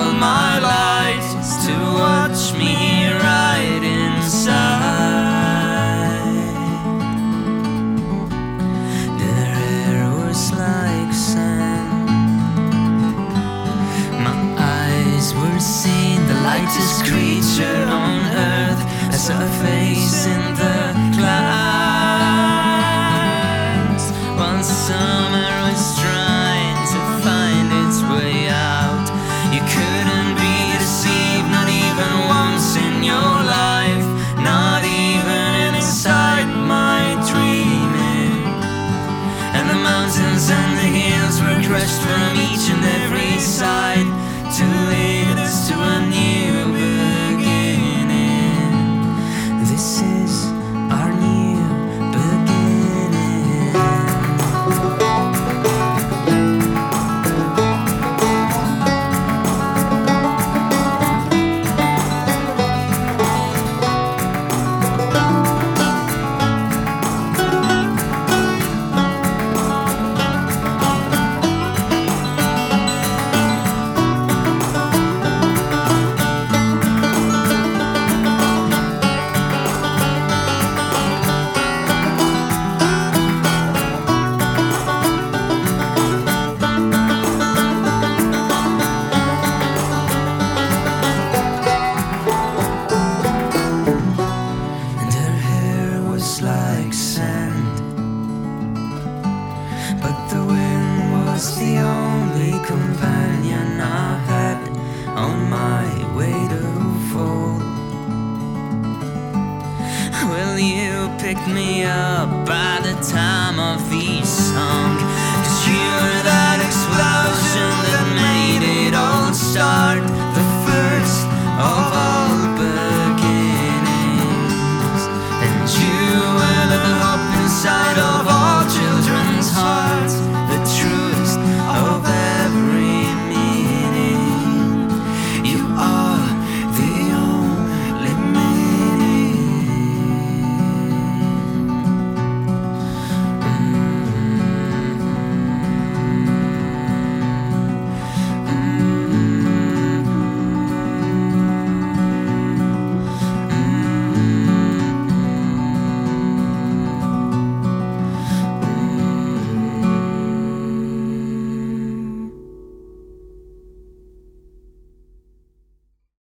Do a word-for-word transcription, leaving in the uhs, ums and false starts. all my life is to watch me right inside. Their hair was like sand. My eyes were seeing the lightest creature on earth. I saw a face in the clouds. One summer was trying to find its way out. You couldn't be deceived, not even once in your life, not even inside my dreaming. And the mountains and the hills were crushed from each and every side to lead us to a new beginning. This is our new beginning. Companion I had on my way to fall. Will you pick me up by the time of these songs?